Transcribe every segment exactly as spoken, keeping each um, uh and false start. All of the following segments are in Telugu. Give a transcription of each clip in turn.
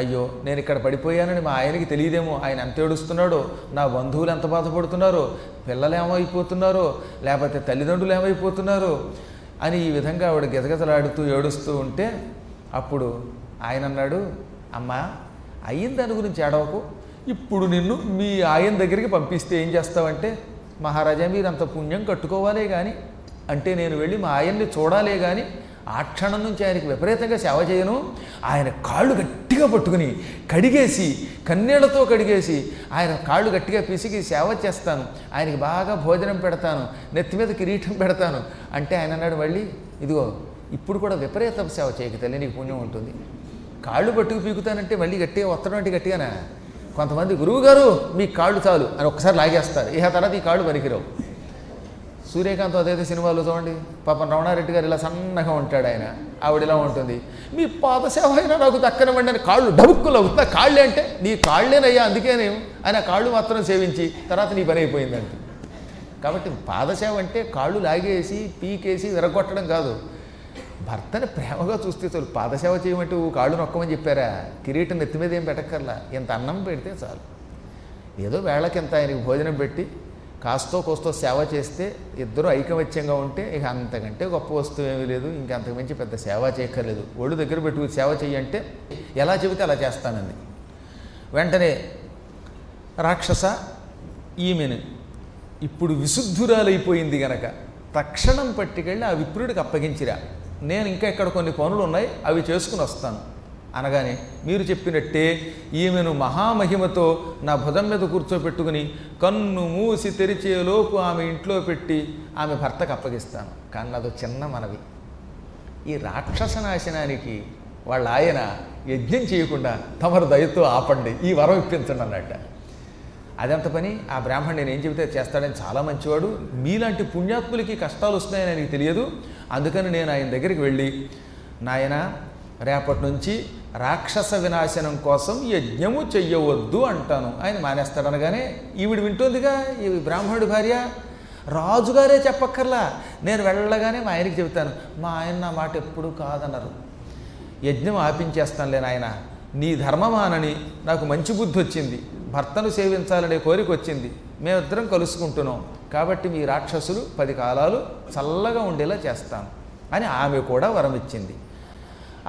అయ్యో నేను ఇక్కడ పడిపోయానని మా ఆయనకి తెలియదేమో, ఆయన ఎంత ఏడుస్తున్నాడో, నా బంధువులు ఎంత బాధపడుతున్నారో, పిల్లలు ఏమైపోతున్నారో, లేకపోతే తల్లిదండ్రులు ఏమైపోతున్నారో అని ఈ విధంగా ఆవిడ గెజగెజలాడుతూ ఏడుస్తూ ఉంటే అప్పుడు ఆయన అన్నాడు, అమ్మా అయిన దాని గురించి ఏడవకు, ఇప్పుడు నిన్ను మీ ఆయన దగ్గరికి పంపిస్తే ఏం చేస్తావంటే, మహారాజా మీరు అంత పుణ్యం కట్టుకోవాలే కానీ, అంటే నేను వెళ్ళి మా ఆయన్ని చూడాలే కానీ ఆ క్షణం నుంచి ఆయనకి విపరీతంగా సేవ చేయను, ఆయన కాళ్ళు గట్టిగా పట్టుకుని కడిగేసి కన్నీళ్లతో కడిగేసి ఆయన కాళ్ళు గట్టిగా పిసికి సేవ చేస్తాను, ఆయనకి బాగా భోజనం పెడతాను, నెత్తి మీద కిరీటం పెడతాను అంటే ఆయన అన్నాడు మళ్ళీ, ఇదిగో ఇప్పుడు కూడా విపరీత సేవ చేయక తల్లి నీకు పుణ్యం ఉంటుంది, కాళ్ళు పట్టుకు పీకుతానంటే మళ్ళీ గట్టిగా వస్త్రం అంటే గట్టిగానా, కొంతమంది గురువుగారు మీ కాళ్ళు చాలు అని ఒక్కసారి లాగేస్తారు, ఇహ తర్వాత ఈ కాళ్ళు పనికిరావు. సూర్యకాంత్ అదైతే సినిమాలో చూడండి, పాపం రమణారెడ్డి గారు ఇలా సన్నగా ఉంటాడు, ఆయన ఆవిడ ఇలా ఉంటుంది, మీ పాదసేవ అయినా నాకు దక్కనివ్వండి అని కాళ్ళు డబుక్కులు అవుతున్నా, కాళ్ళే అంటే నీ కాళ్ళేనయ్యా అందుకేనేం ఆయన కాళ్ళు మాత్రం సేవించి తర్వాత నీ పని అయిపోయిందంటే. కాబట్టి పాదసేవ అంటే కాళ్ళు లాగేసి పీకేసి విరగొట్టడం కాదు, భర్తని ప్రేమగా చూస్తే చాలు. పాదసేవ చేయమంటే కాళ్ళు నొక్కమని చెప్పారా, కిరీటం నెత్తి మీద ఏం పెట్టక్కర్లా, ఇంత అన్నం పెడితే చాలు, ఏదో వేళకింత ఆయనకి భోజనం పెట్టి కాస్తో కోస్తో సేవ చేస్తే ఇద్దరు ఐకమత్యంగా ఉంటే ఇక అంతకంటే గొప్ప వస్తువు ఏమీ లేదు, ఇంకంతకు మించి పెద్ద సేవ చేయక్కర్లేదు, ఒళ్ళు దగ్గర పెట్టుకు సేవ చేయంటే ఎలా చెబితే అలా చేస్తానంది. వెంటనే రాక్షస ఈమెను ఇప్పుడు విశుద్ధురాలైపోయింది గనక తక్షణం పట్టుకెళ్ళి ఆ విప్రుడికి అప్పగించిరా, నేను ఇంకా ఇక్కడ కొన్ని పనులు ఉన్నాయి అవి చేసుకుని వస్తాను అనగానే, మీరు చెప్పినట్టే ఈమెను మహామహిమతో నా భుజం మీద కూర్చోపెట్టుకుని కన్ను మూసి తెరిచేలోపు ఆమె ఇంట్లో పెట్టి ఆమె భర్తకు అప్పగిస్తాను. కానీ అదో చిన్న మనవి, ఈ రాక్షస నాశనానికి వాళ్ళ ఆయన యజ్ఞం చేయకుండా తమరు దయతో ఆపండి, ఈ వరం ఇప్పించండి అన్నట్ట. అదంత పని, ఆ బ్రాహ్మణుడు నేను ఏం చెబితే చేస్తాడని చాలా మంచివాడు, మీలాంటి పుణ్యాత్ములకి కష్టాలు వస్తున్నాయని ఆయనకి తెలియదు, అందుకని నేను ఆయన దగ్గరికి వెళ్ళి, నాయన రేపటి నుంచి రాక్షస వినాశనం కోసం యజ్ఞము చెయ్యవద్దు అంటాను, ఆయన మానేస్తాడనగానే ఈవిడ వింటుందిగా ఈ బ్రాహ్మణుడి భార్య, రాజుగారే చెప్పక్కర్లా, నేను వెళ్ళగానే మా ఆయనకి చెబుతాను, మా ఆయన నా మాట ఎప్పుడూ కాదన్నారు, యజ్ఞం ఆపించేస్తానులే నాయన, నీ ధర్మమానని నాకు మంచి బుద్ధి వచ్చింది, భర్తను సేవించాలనే కోరిక వచ్చింది, మేమిద్దరం కలుసుకుంటున్నాం కాబట్టి మీ రాక్షసులు పది కాలాలు చల్లగా ఉండేలా చేస్తాను అని ఆమె కూడా వరం ఇచ్చింది.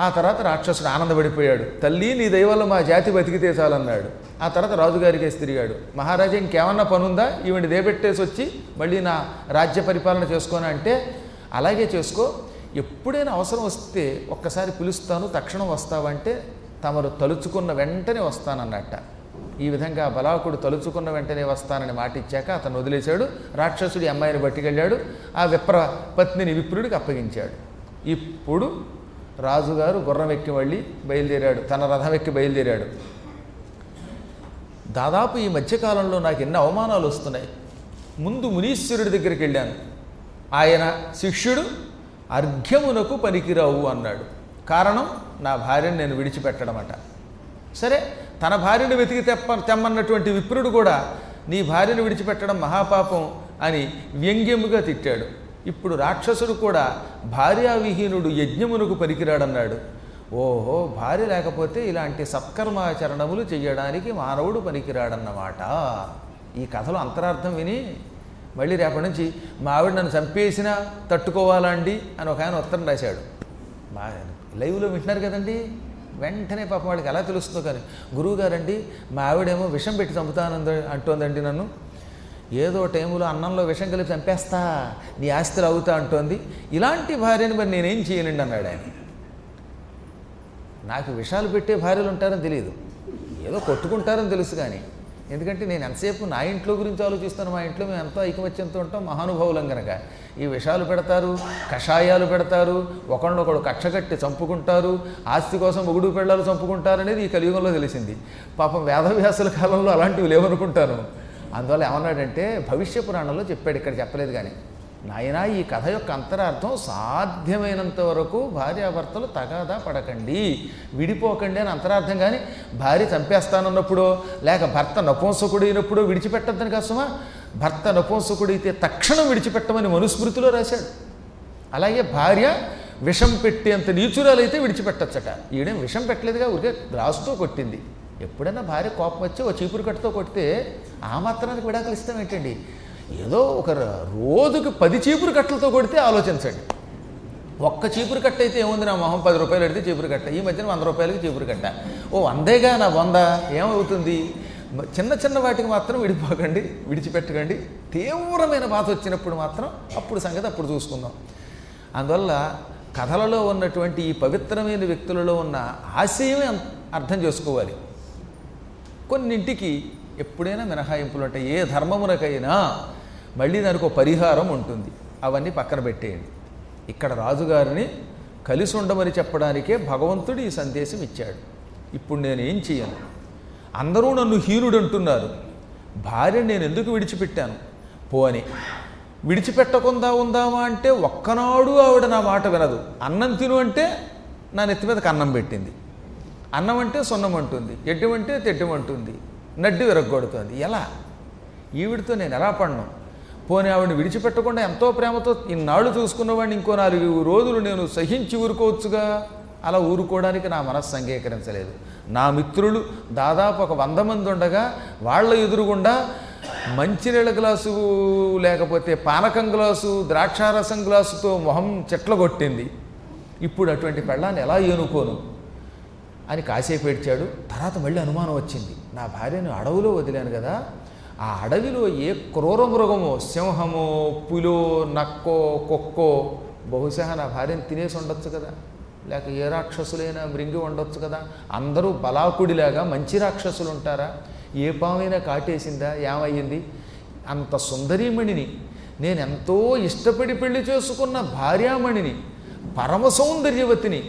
ఆ తర్వాత రాక్షసుడు ఆనందపడిపోయాడు, తల్లి నీ దయవల్ల మా జాతి బతికితే చాలన్నాడు. ఆ తర్వాత రాజుగారికి తిరిగాడు, మహారాజా ఇంకేమన్నా పనుందా, ఈవిని దేబెట్టేసి వచ్చి మళ్ళీ నా రాజ్య పరిపాలన చేసుకోనా అంటే, అలాగే చేసుకో, ఎప్పుడైనా అవసరం వస్తే ఒక్కసారి పిలుస్తాను, తక్షణం వస్తావంటే తమరు తలుచుకున్న వెంటనే వస్తానన్నట్ట. ఈ విధంగా బలాకుడు తలుచుకున్న వెంటనే వస్తానని మాటిచ్చాక అతను వదిలేశాడు, రాక్షసుడి అమ్మాయిని పట్టుకెళ్ళాడు, ఆ విప్ర పత్నిని విప్రుడికి అప్పగించాడు. ఇప్పుడు రాజుగారు గుర్రం ఎక్కి మళ్ళీ బయలుదేరాడు, తన రథం ఎక్కి బయలుదేరాడు. దాదాపు ఈ మధ్యకాలంలో నాకు ఎన్ని అవమానాలు వస్తున్నాయి, ముందు మునీశ్వరుడి దగ్గరికి వెళ్ళాను, ఆయన శిష్యుడు అర్ఘ్యమునకు పనికిరావు అన్నాడు, కారణం నా భార్యను నేను విడిచిపెట్టడమట. సరే, తన భార్యను వెతికి తెప్ప తెమ్మన్నటువంటి విప్రుడు కూడా నీ భార్యను విడిచిపెట్టడం మహాపాపం అని వ్యంగ్యముగా తిట్టాడు. ఇప్పుడు రాక్షసుడు కూడా భార్యావిహీనుడు యజ్ఞమునకు పనికిరాడన్నాడు. ఓహో, భార్య లేకపోతే ఇలాంటి సత్కర్మాచరణములు చేయడానికి మానవుడు పనికిరాడన్నమాట. ఈ కథలో అంతరార్థం విని మళ్ళీ రేపటి నుంచి మా ఆవిడ నన్ను చంపేసినా తట్టుకోవాలండి అని ఒక ఆయన ఉత్తరం రాశాడు. మా లైవ్లో వింటున్నారు కదండి, వెంటనే పాపం వాళ్ళకి ఎలా తెలుస్తుందో కానీ, గురువు గారండి మా ఆవిడేమో విషం పెట్టి చంపుతానంద అంటోందండి, నన్ను ఏదో టైంలో అన్నంలో విషం కలిపి చంపేస్తా, నీ ఆస్తిలు అవుతా అంటోంది, ఇలాంటి భార్యని మరి నేనేం చేయనండి అన్నాడు ఆయన. నాకు విషాలు పెట్టే భార్యలు ఉంటారని తెలియదు, ఏదో కొట్టుకుంటారని తెలుసు, కానీ ఎందుకంటే నేను ఎంతసేపు నా ఇంట్లో గురించి ఆలోచిస్తాను, మా ఇంట్లో మేము ఎంతో ఐకమత్యంతో ఉంటాం, మహానుభావులం కనుక. ఈ విషాలు పెడతారు, కషాయాలు పెడతారు, ఒకళ్ళొకడు కక్ష కట్టి చంపుకుంటారు, ఆస్తి కోసం మొగుడు పెళ్ళాలు చంపుకుంటారనేది ఈ కలియుగంలో తెలిసింది. పాపం వేదవ్యాసుల కాలంలో అలాంటివి లేవనుకుంటాను. అందువల్ల ఏమన్నాడంటే భవిష్య పురాణంలో చెప్పాడు, ఇక్కడ చెప్పలేదు కానీ, నాయనా ఈ కథ యొక్క అంతరార్థం సాధ్యమైనంత వరకు భార్యాభర్తలు తగాదా పడకండి, విడిపోకండి అని అంతరార్థం, కానీ భార్య చంపేస్తానన్నప్పుడో లేక భర్త నపుంసకుడైనప్పుడో విడిచిపెట్టద్దని కాసమా, భర్త నపుంసకుడైతే తక్షణం విడిచిపెట్టమని మనుస్మృతిలో రాశాడు. అలాగే భార్య విషం పెట్టి అంత నీచురాలైతే విడిచిపెట్టచ్చట. ఈడేం విషం పెట్టలేదుగా, ఊరికే గ్లాసుతో కొట్టింది. ఎప్పుడైనా భార్య కోపం వచ్చి ఓ చీపురు కట్టుతో కొడితే ఆ మాత్రానికి విడాకులు ఇస్తాం ఏంటండి? ఏదో ఒక రోజుకి పది చీపురు కట్టలతో కొడితే ఆలోచించండి. ఒక్క చీపురు కట్ట అయితే ఏముంది, నా మొహం పది రూపాయలు పెడితే చీపురు కట్ట, ఈ మధ్యన వంద రూపాయలకి చీపురు కట్ట, ఓ వందేగా నా వంద ఏమవుతుంది. చిన్న చిన్న వాటికి మాత్రం విడిపోకండి, విడిచిపెట్టకండి. తీవ్రమైన బాధ వచ్చినప్పుడు మాత్రం అప్పుడు సంగతి అప్పుడు చూసుకుందాం. అందువల్ల కథలలో ఉన్నటువంటి ఈ పవిత్రమైన వ్యక్తులలో ఉన్న ఆశయమే అర్థం చేసుకోవాలి. కొన్నింటికి ఎప్పుడైనా మినహాయింపులు ఉంటాయి. ఏ ధర్మమునకైనా మళ్ళీ దానికి ఒక పరిహారం ఉంటుంది. అవన్నీ పక్కన పెట్టేయండి. ఇక్కడ రాజుగారిని కలిసి ఉండమని చెప్పడానికే భగవంతుడు ఈ సందేశం ఇచ్చాడు. ఇప్పుడు నేను ఏం చేయను? అందరూ నన్ను హీనుడు అంటున్నారు. భార్యను నేను ఎందుకు విడిచిపెట్టాను? పోని విడిచిపెట్టకుండా ఉందామా అంటే ఒక్కనాడు ఆవిడ నా మాట వినదు. అన్నం తిను అంటే నా నెత్తి మీదకి అన్నం పెట్టింది. అన్నం అంటే సున్నం అంటుంది, ఎడ్డం అంటే తెడ్డం అంటుంది, నడ్డి విరగొడుతుంది. ఎలా ఈవిడితో నేను ఎలా పడను? పోనీ ఆవిడని విడిచిపెట్టకుండా ఎంతో ప్రేమతో ఇన్నాళ్ళు చూసుకున్నవాడిని ఇంకో నాలుగు రోజులు నేను సహించి ఊరుకోవచ్చుగా. అలా ఊరుకోవడానికి నా మనస్సు అంగీకరించలేదు. నా మిత్రులు దాదాపు ఒక వంద మంది ఉండగా వాళ్ళ ఎదురుగుండా మంచినీళ్ళ గ్లాసు లేకపోతే పానకం గ్లాసు, ద్రాక్షారసం గ్లాసుతో మొహం చెట్ల కొట్టింది. ఇప్పుడు అటువంటి పెళ్ళాన్ని ఎలా ఏనుకోను అని కాసేపు ఏడ్చాడు. తర్వాత మళ్ళీ అనుమానం వచ్చింది, నా భార్యను అడవిలో వదిలాను కదా, ఆ అడవిలో ఏ క్రూర మృగమో, సింహమో, పులో, నక్కో, కుక్కో బహుశా నా భార్యను తినేసి ఉండొచ్చు కదా, లేక ఏ రాక్షసులైనా మృంగి ఉండొచ్చు కదా. అందరూ బలాకుడిలాగా మంచి రాక్షసులు ఉంటారా? ఏ పామైనా కాటేసిందా? ఏమయ్యింది? అంత సుందరీమణిని, నేనెంతో ఇష్టపడి పెళ్లి చేసుకున్న భార్యామణిని, పరమ సౌందర్యవతిని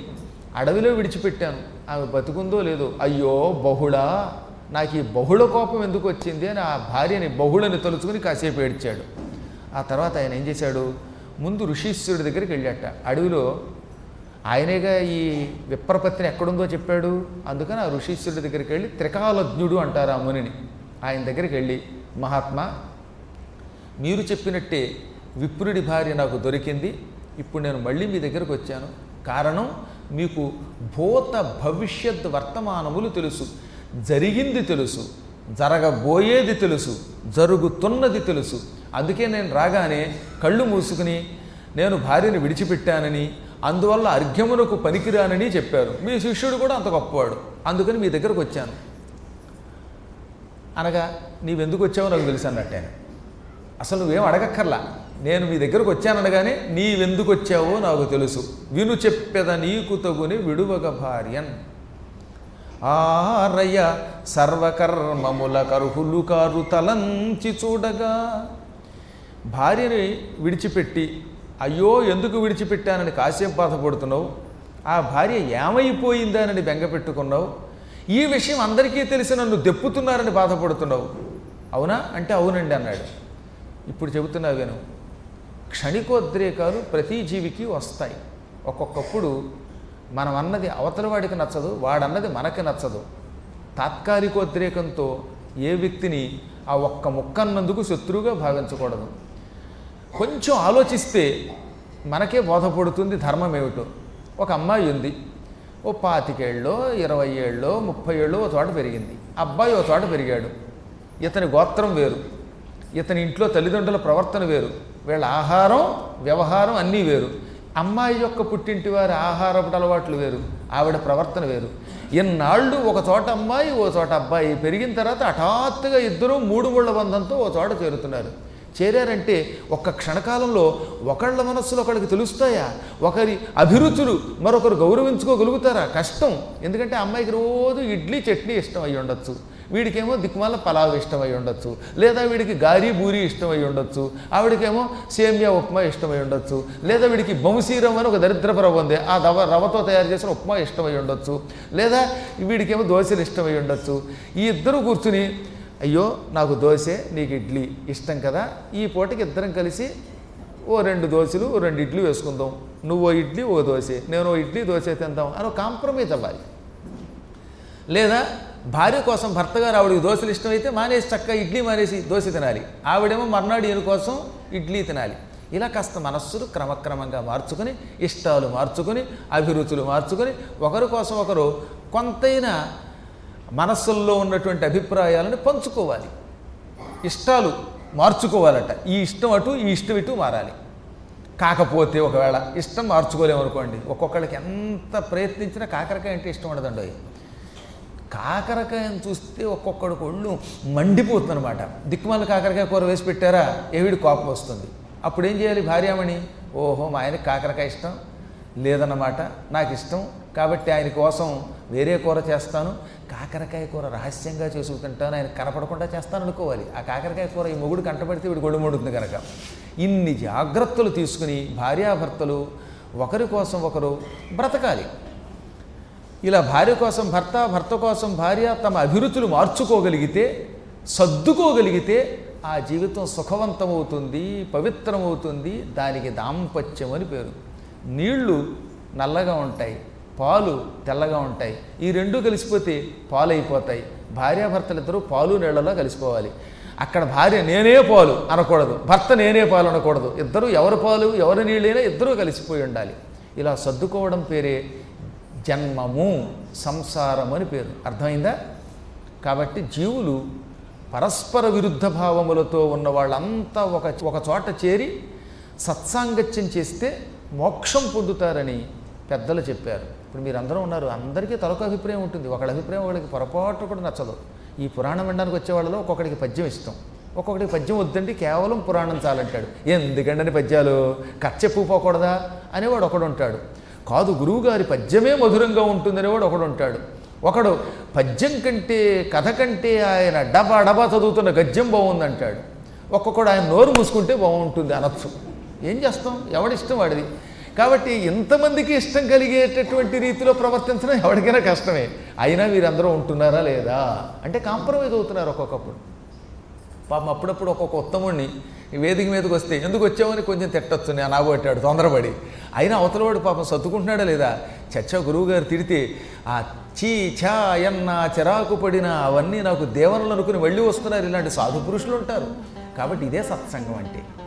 అడవిలో విడిచిపెట్టాను. ఆమె బతుకుందో లేదో. అయ్యో బహుళ, నాకు ఈ బహుళ కోపం ఎందుకు వచ్చింది అని ఆ భార్యని బహుళని తలుచుకుని కాసేపు ఏడ్చాడు. ఆ తర్వాత ఆయన ఏం చేశాడు, ముందు ఋషీశ్వరుడి దగ్గరికి వెళ్ళాట. అడవిలో ఆయనేగా ఈ విప్రపత్తిని ఎక్కడుందో చెప్పాడు. అందుకని ఆ ఋషీశ్వరుడి దగ్గరికి వెళ్ళి, త్రికాలజ్ఞుడు అంటారు ఆ మునిని, ఆయన దగ్గరికి వెళ్ళి, మహాత్మా మీరు చెప్పినట్టే విప్రుడి భార్య నాకు దొరికింది. ఇప్పుడు నేను మళ్ళీ మీ దగ్గరకు వచ్చాను. కారణం మీకు భూత భవిష్యత్ వర్తమానములు తెలుసు, జరిగింది తెలుసు, జరగబోయేది తెలుసు, జరుగుతున్నది తెలుసు. అందుకే నేను రాగానే కళ్ళు మూసుకుని నేను భార్యను విడిచిపెట్టానని, అందువల్ల అర్ఘ్యమునకు పనికిరానని చెప్పారు. మీ శిష్యుడు కూడా అంత గొప్పవాడు, అందుకని మీ దగ్గరకు వచ్చాను అనగా, నీవెందుకు వచ్చావో నాకు తెలుసు అన్నట్టు ఆయన. అసలు నువ్వేం అడగక్కర్లా, నేను మీ దగ్గరకు వచ్చాననగానే నీవెందుకు వచ్చావో నాకు తెలుసు, విను చెప్పేద నీకు తగుని విడువగ భార్యన్. ఆరయ్య సర్వకర్మముల కర్హులు కారు తలంచి చూడగా, భార్యని విడిచిపెట్టి అయ్యో ఎందుకు విడిచిపెట్టానని కాసేపు బాధపడుతున్నావు, ఆ భార్య ఏమైపోయిందానని బెంగపెట్టుకున్నావు, ఈ విషయం అందరికీ తెలిసి నన్ను దెప్పుతున్నారని బాధపడుతున్నావు, అవునా అంటే అవునండి అన్నాడు. ఇప్పుడు చెబుతున్నావు నేను, క్షణికోద్రేకాలు ప్రతి జీవికి వస్తాయి. ఒక్కొక్కప్పుడు మనం అన్నది అవతలవాడికి నచ్చదు, వాడన్నది మనకి నచ్చదు. తాత్కాలికోద్రేకంతో ఏ వ్యక్తిని ఆ ఒక్క ముక్కన్నందుకు శత్రువుగా భావించకూడదు. కొంచెం ఆలోచిస్తే మనకే బోధపడుతుంది ధర్మం ఏమిటో. ఒక అమ్మాయి ఉంది, ఓ పాతికేళ్ళో, ఇరవై ఏళ్ళో, ముప్పై ఏళ్ళో ఓ తోట పెరిగింది. అబ్బాయి ఓ తోట పెరిగాడు. ఇతని గోత్రం వేరు, ఇతని ఇంట్లో తల్లిదండ్రుల ప్రవర్తన వేరు, వీళ్ళ ఆహారం వ్యవహారం అన్నీ వేరు, అమ్మాయి యొక్క పుట్టింటి వారి ఆహారపు అలవాట్లు వేరు, ఆవిడ ప్రవర్తన వేరు. ఇన్నాళ్ళు ఒక చోట అమ్మాయి ఓ చోట అబ్బాయి పెరిగిన తర్వాత హఠాత్తుగా ఇద్దరూ మూడు ముళ్ళ బంధంతో ఓ చోట చేరుతున్నారు. చేరారంటే ఒక్క క్షణకాలంలో ఒకళ్ళ మనస్సులు ఒకళ్ళకి తెలుస్తాయా? ఒకరి అభిరుచులు మరొకరు గౌరవించుకోగలుగుతారా? కష్టం. ఎందుకంటే అమ్మాయికి రోజు ఇడ్లీ చట్నీ ఇష్టం అయి ఉండొచ్చు, వీడికేమో దిక్కుమాల పలావ్ ఇష్టం అయి ఉండొచ్చు, లేదా వీడికి గారీ బూరి ఇష్టం అయి ఉండొచ్చు, ఆవిడకేమో సేమియా ఉప్మా ఇష్టమై ఉండొచ్చు, లేదా వీడికి బౌసీరం అని ఒక దరిద్రపు రవ్వ ఉంది, ఆ రవ రవ్వతో తయారు చేసిన ఉప్మా ఇష్టమై ఉండొచ్చు, లేదా వీడికేమో దోశలు ఇష్టమై ఉండొచ్చు. ఈ ఇద్దరు కూర్చుని, అయ్యో నాకు దోశ నీకు ఇడ్లీ ఇష్టం కదా, ఈ పూటకి ఇద్దరం కలిసి ఓ రెండు దోశలు ఓ రెండు ఇడ్లీ వేసుకుందాం, నువ్వు ఓ ఇడ్లీ ఓ దోశ, నేను ఓ ఇడ్లీ దోశ తిందాం అని ఒక కాంప్రమైజ్ అవ్వాలి. లేదా భార్య కోసం భర్తగారు ఆవిడకి దోశలు ఇష్టమైతే మానేసి చక్కగా ఇడ్లీ మానేసి దోశ తినాలి, ఆవిడేమో మర్నాడు ఈయన కోసం ఇడ్లీ తినాలి. ఇలా కాస్త మనస్సును క్రమక్రమంగా మార్చుకొని, ఇష్టాలు మార్చుకొని, అభిరుచులు మార్చుకొని, ఒకరి కోసం ఒకరు కొంతైనా మనస్సుల్లో ఉన్నటువంటి అభిప్రాయాలను పంచుకోవాలి. ఇష్టాలు మార్చుకోవాలట. ఈ ఇష్టం అటు, ఈ ఇష్టం ఇటు మారాలి. కాకపోతే ఒకవేళ ఇష్టం మార్చుకోలేమనుకోండి, ఒక్కొక్కళ్ళకి ఎంత ప్రయత్నించినా కాకరకాయ అంటే ఇష్టం ఉండదండి. కాకరకాయను చూస్తే ఒక్కొక్కడికి ఒళ్ళు మండిపోతుందన్నమాట. దిక్కుమాల కాకరకాయ కూర వేసి పెట్టారా ఏవిడి కోపం వస్తుంది. అప్పుడు ఏం చేయాలి భార్యామణి? ఓహో, మా ఆయనకి కాకరకాయ ఇష్టం లేదన్నమాట, నాకు ఇష్టం కాబట్టి ఆయన కోసం వేరే కూర చేస్తాను, కాకరకాయ కూర రహస్యంగా చేసుకుంటాను, ఆయన కనపడకుండా చేస్తాను అనుకోవాలి. ఆ కాకరకాయ కూర ఈ మొగుడు కంటపడితే వీడు గొడ్డు మొడుతుంది కనుక ఇన్ని జాగ్రత్తలు తీసుకుని భార్యాభర్తలు ఒకరి కోసం ఒకరు బ్రతకాలి. ఇలా భార్య కోసం భర్త, భర్త కోసం భార్య తమ అభిరుచులు మార్చుకోగలిగితే, సర్దుకోగలిగితే ఆ జీవితం సుఖవంతమవుతుంది, పవిత్రమవుతుంది. దానికి దాంపత్యం అని పేరు. నీళ్లు నల్లగా ఉంటాయి, పాలు తెల్లగా ఉంటాయి. ఈ రెండు కలిసిపోతే పాలు అయిపోతాయి. భార్యాభర్తలిద్దరూ పాలు నీళ్లలో కలిసిపోవాలి. అక్కడ భార్య నేనే పాలు అనకూడదు, భర్త నేనే పాలు అనకూడదు. ఇద్దరు ఎవరి పాలు ఎవరి నీళ్ళైనా ఇద్దరూ కలిసిపోయి ఉండాలి. ఇలా సర్దుకోవడం పేరే జన్మము, సంసారం అని పేరు. అర్థమైందా? కాబట్టి జీవులు పరస్పర విరుద్ధ భావములతో ఉన్న వాళ్ళంతా ఒక ఒక చోట చేరి సత్సాంగత్యం చేస్తే మోక్షం పొందుతారని పెద్దలు చెప్పారు. ఇప్పుడు మీరందరూ ఉన్నారు, అందరికీ తలొక అభిప్రాయం ఉంటుంది. ఒకళ్ళ అభిప్రాయం ఒకరికి పొరపాటు కూడా నచ్చదు. ఈ పురాణం వినడానికి వచ్చేవాళ్ళలో ఒక్కొక్కడికి పద్యం ఇష్టం, ఒక్కొక్కడికి పద్యం వద్దండి కేవలం పురాణం చాలంటాడు. ఎందుకండి పద్యాలు, కథ చెప్పుకోకూడదా అనేవాడు ఒకడు ఉంటాడు. కాదు, గురువుగారి పద్యమే మధురంగా ఉంటుందనేవాడు ఒకడు ఉంటాడు. ఒకడు పద్యం కంటే కథ కంటే ఆయన డబా డబా చదువుతున్న గద్యం బాగుందంటాడు. ఒక్కొక్కడు ఆయన నోరు మూసుకుంటే బాగుంటుంది అనొచ్చు. ఏం చేస్తాం, ఎవడిష్టం వాడిది. కాబట్టి ఇంతమందికి ఇష్టం కలిగేటటువంటి రీతిలో ప్రవర్తించడం ఎవరికైనా కష్టమే. అయినా వీరందరూ ఉంటున్నారా లేదా అంటే కాంప్రమైజ్ అవుతున్నారు ఒక్కొక్కప్పుడు. పాపం అప్పుడప్పుడు ఒక్కొక్క ఉత్తముడిని వేదిక మీదకి వస్తే ఎందుకు వచ్చామని కొంచెం తిట్టచ్చు, నేను నాబోట్టాడు తొందరపడి. అయినా అవతలవాడు పాపం సర్దుకుంటున్నాడా లేదా? చచ్చా గురువుగారు తిడితే ఆ చీ చా ఎన్న చిరాకు పడిన అవన్నీ నాకు దేవనలు అనుకుని వెళ్ళి వస్తున్నారు. ఇలాంటి సాధు పురుషులు ఉంటారు. కాబట్టి ఇదే సత్సంగం అంటే.